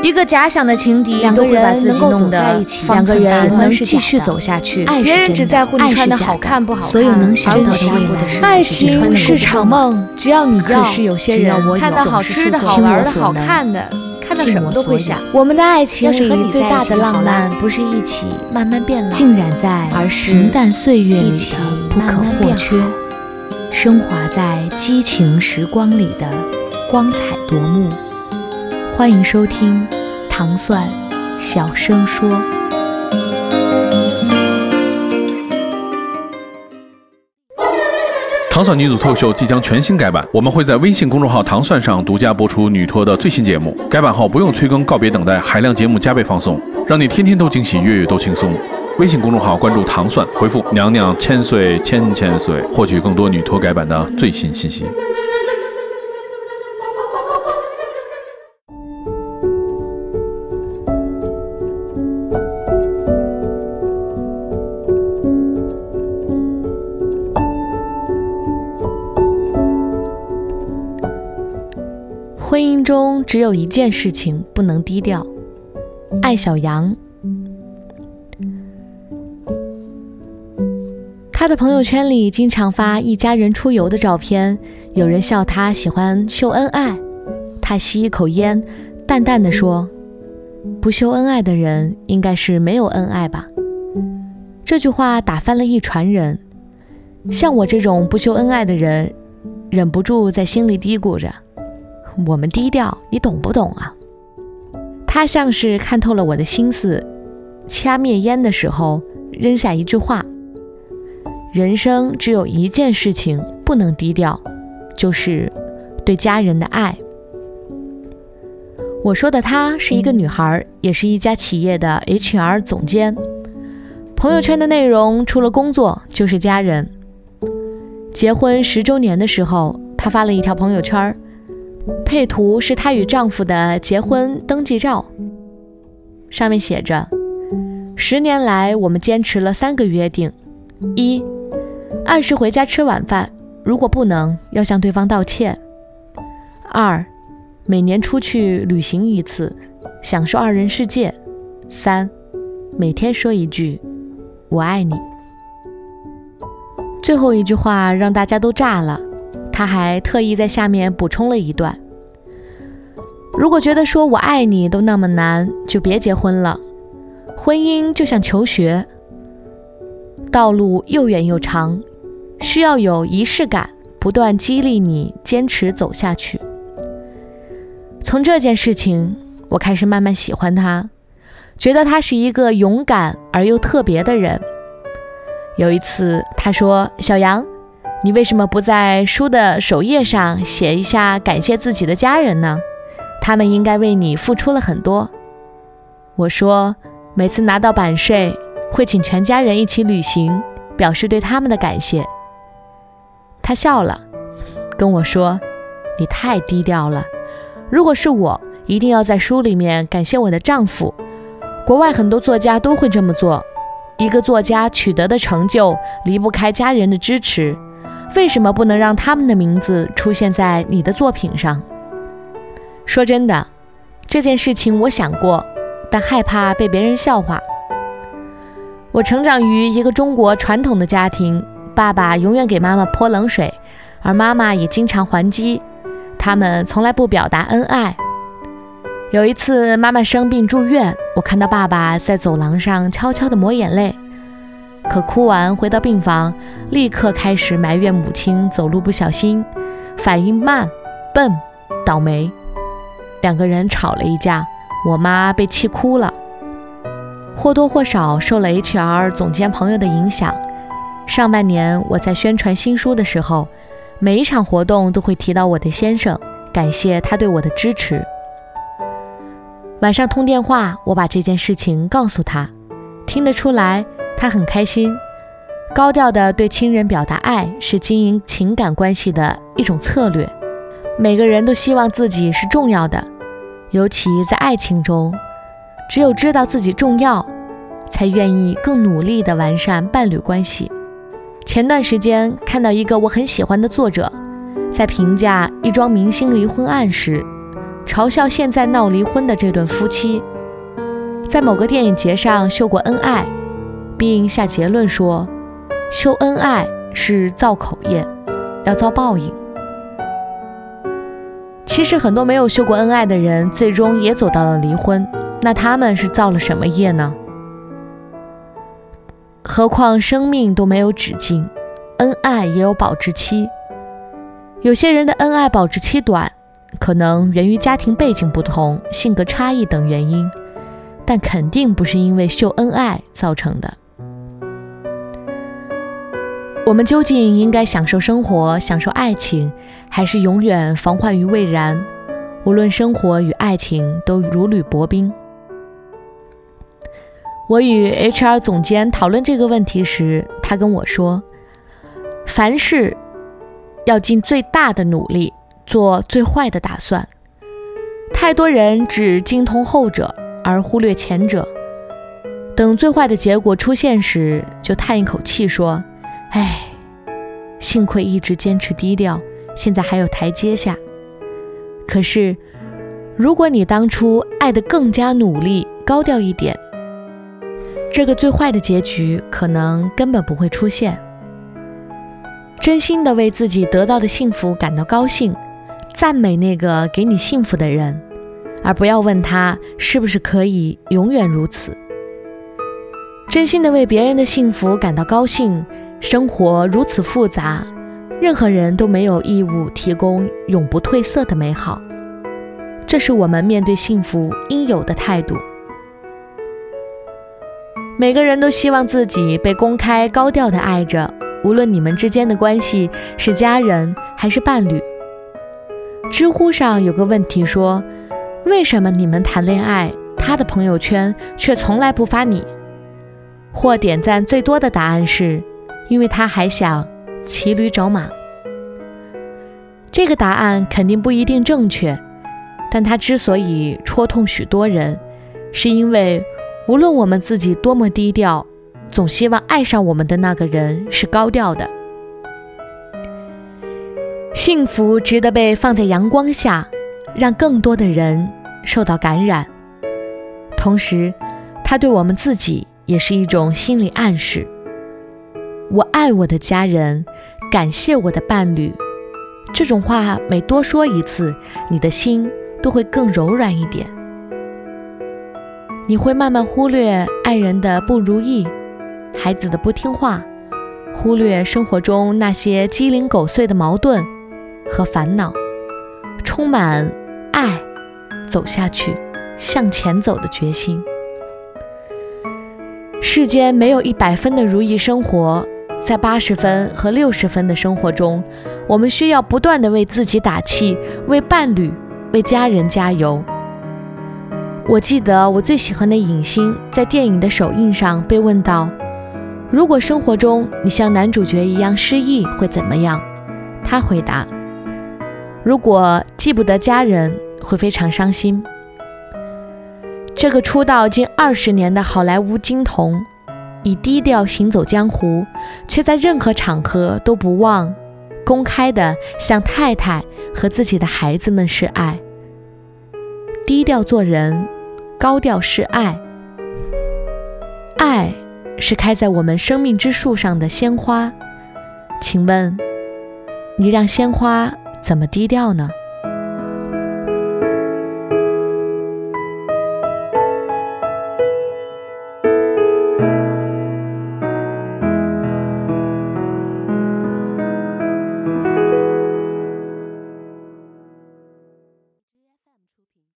一个假想的情敌，两个人能够走在一起，两个人能继续走下去。别人只在乎你穿的好看不好看，所有能想到的未来。爱情是场梦，只要你要。可是有些人看到好吃的、好玩的、好看的，看到什么都会想。我们的爱情里最大的浪漫，不是一起慢慢变老，浸染在平淡岁月里的不可或缺，升华在激情时光里的光彩夺目。欢迎收听《糖蒜小声说》。糖蒜女子脱口秀即将全新改版，我们会在微信公众号糖蒜上独家播出女脱的最新节目。改版后不用催更、告别等待，海量节目加倍放送，让你天天都惊喜，月月都轻松。微信公众号关注糖蒜，回复娘娘千岁千千岁，获取更多女脱改版的最新信息。婚姻中只有一件事情不能低调，爱小羊。他的朋友圈里经常发一家人出游的照片，有人笑他喜欢秀恩爱，他吸一口烟，淡淡地说：“不秀恩爱的人应该是没有恩爱吧。”这句话打翻了一船人，像我这种不秀恩爱的人，忍不住在心里嘀咕着。我们低调，你懂不懂啊？他像是看透了我的心思，掐灭烟的时候扔下一句话：人生只有一件事情不能低调，就是对家人的爱。我说的她是一个女孩，也是一家企业的 HR 总监。朋友圈的内容除了工作就是家人。结婚10周年的时候，她发了一条朋友圈，配图是她与丈夫的结婚登记照，上面写着：10年来我们坚持了3个约定。1. 按时回家吃晚饭，如果不能，要向对方道歉。2. 每年出去旅行一次，享受2人世界。3. 每天说一句我爱你。最后一句话让大家都炸了，他还特意在下面补充了一段：如果觉得说我爱你都那么难，就别结婚了。婚姻就像求学，道路又远又长，需要有仪式感，不断激励你坚持走下去。从这件事情，我开始慢慢喜欢他，觉得他是一个勇敢而又特别的人。有一次他说：小杨，你为什么不在书的首页上写一下感谢自己的家人呢？他们应该为你付出了很多。我说，每次拿到版税，会请全家人一起旅行，表示对他们的感谢。他笑了，跟我说：你太低调了，如果是我，一定要在书里面感谢我的丈夫。国外很多作家都会这么做，一个作家取得的成就离不开家人的支持，为什么不能让他们的名字出现在你的作品上？说真的，这件事情我想过，但害怕被别人笑话。我成长于一个中国传统的家庭，爸爸永远给妈妈泼冷水，而妈妈也经常还击，他们从来不表达恩爱。有一次妈妈生病住院，我看到爸爸在走廊上悄悄地抹眼泪，可哭完回到病房，立刻开始埋怨母亲走路不小心，反应慢、笨、倒霉。2个人吵了一架，我妈被气哭了。或多或少受了 HR 总监朋友的影响，上半年我在宣传新书的时候，每一场活动都会提到我的先生，感谢他对我的支持。晚上通电话，我把这件事情告诉他，听得出来他很开心。高调的对亲人表达爱是经营情感关系的一种策略，每个人都希望自己是重要的，尤其在爱情中，只有知道自己重要，才愿意更努力地完善伴侣关系。前段时间看到一个我很喜欢的作者在评价一桩明星离婚案时，嘲笑现在闹离婚的这对夫妻，在某个电影节上秀过恩爱，并下结论说，秀恩爱是造口业，要遭报应。其实很多没有秀过恩爱的人，最终也走到了离婚，那他们是造了什么业呢？何况生命都没有止境，恩爱也有保质期。有些人的恩爱保质期短，可能源于家庭背景不同、性格差异等原因，但肯定不是因为秀恩爱造成的。我们究竟应该享受生活、享受爱情，还是永远防患于未然？无论生活与爱情都如履薄冰。我与 HR 总监讨论这个问题时，他跟我说，凡事要尽最大的努力，做最坏的打算。太多人只精通后者，而忽略前者。等最坏的结果出现时，就叹一口气说，唉，幸亏一直坚持低调，现在还有台阶下。可是，如果你当初爱得更加努力，高调一点，这个最坏的结局可能根本不会出现。真心的为自己得到的幸福感到高兴，赞美那个给你幸福的人，而不要问他是不是可以永远如此。真心的为别人的幸福感到高兴，生活如此复杂，任何人都没有义务提供永不褪色的美好，这是我们面对幸福应有的态度。每个人都希望自己被公开高调地爱着，无论你们之间的关系是家人还是伴侣。知乎上有个问题说，为什么你们谈恋爱，他的朋友圈却从来不发你？或点赞最多的答案是，因为他还想骑驴找马。这个答案肯定不一定正确，但它之所以戳痛许多人，是因为无论我们自己多么低调，总希望爱上我们的那个人是高调的。幸福值得被放在阳光下，让更多的人受到感染，同时它对我们自己也是一种心理暗示。我爱我的家人，感谢我的伴侣，这种话每多说一次，你的心都会更柔软一点。你会慢慢忽略爱人的不如意，孩子的不听话，忽略生活中那些鸡零狗碎的矛盾和烦恼，充满爱走下去，向前走的决心。世间没有100分的如意生活，在80分和60分的生活中，我们需要不断地为自己打气，为伴侣、为家人加油。我记得我最喜欢的影星在电影的首映上被问到，如果生活中你像男主角一样失意会怎么样？他回答，如果记不得家人会非常伤心。这个出道近20年的好莱坞金童，以低调行走江湖，却在任何场合都不忘公开的向太太和自己的孩子们示爱。低调做人，高调示爱。爱是开在我们生命之树上的鲜花，请问，你让鲜花怎么低调呢？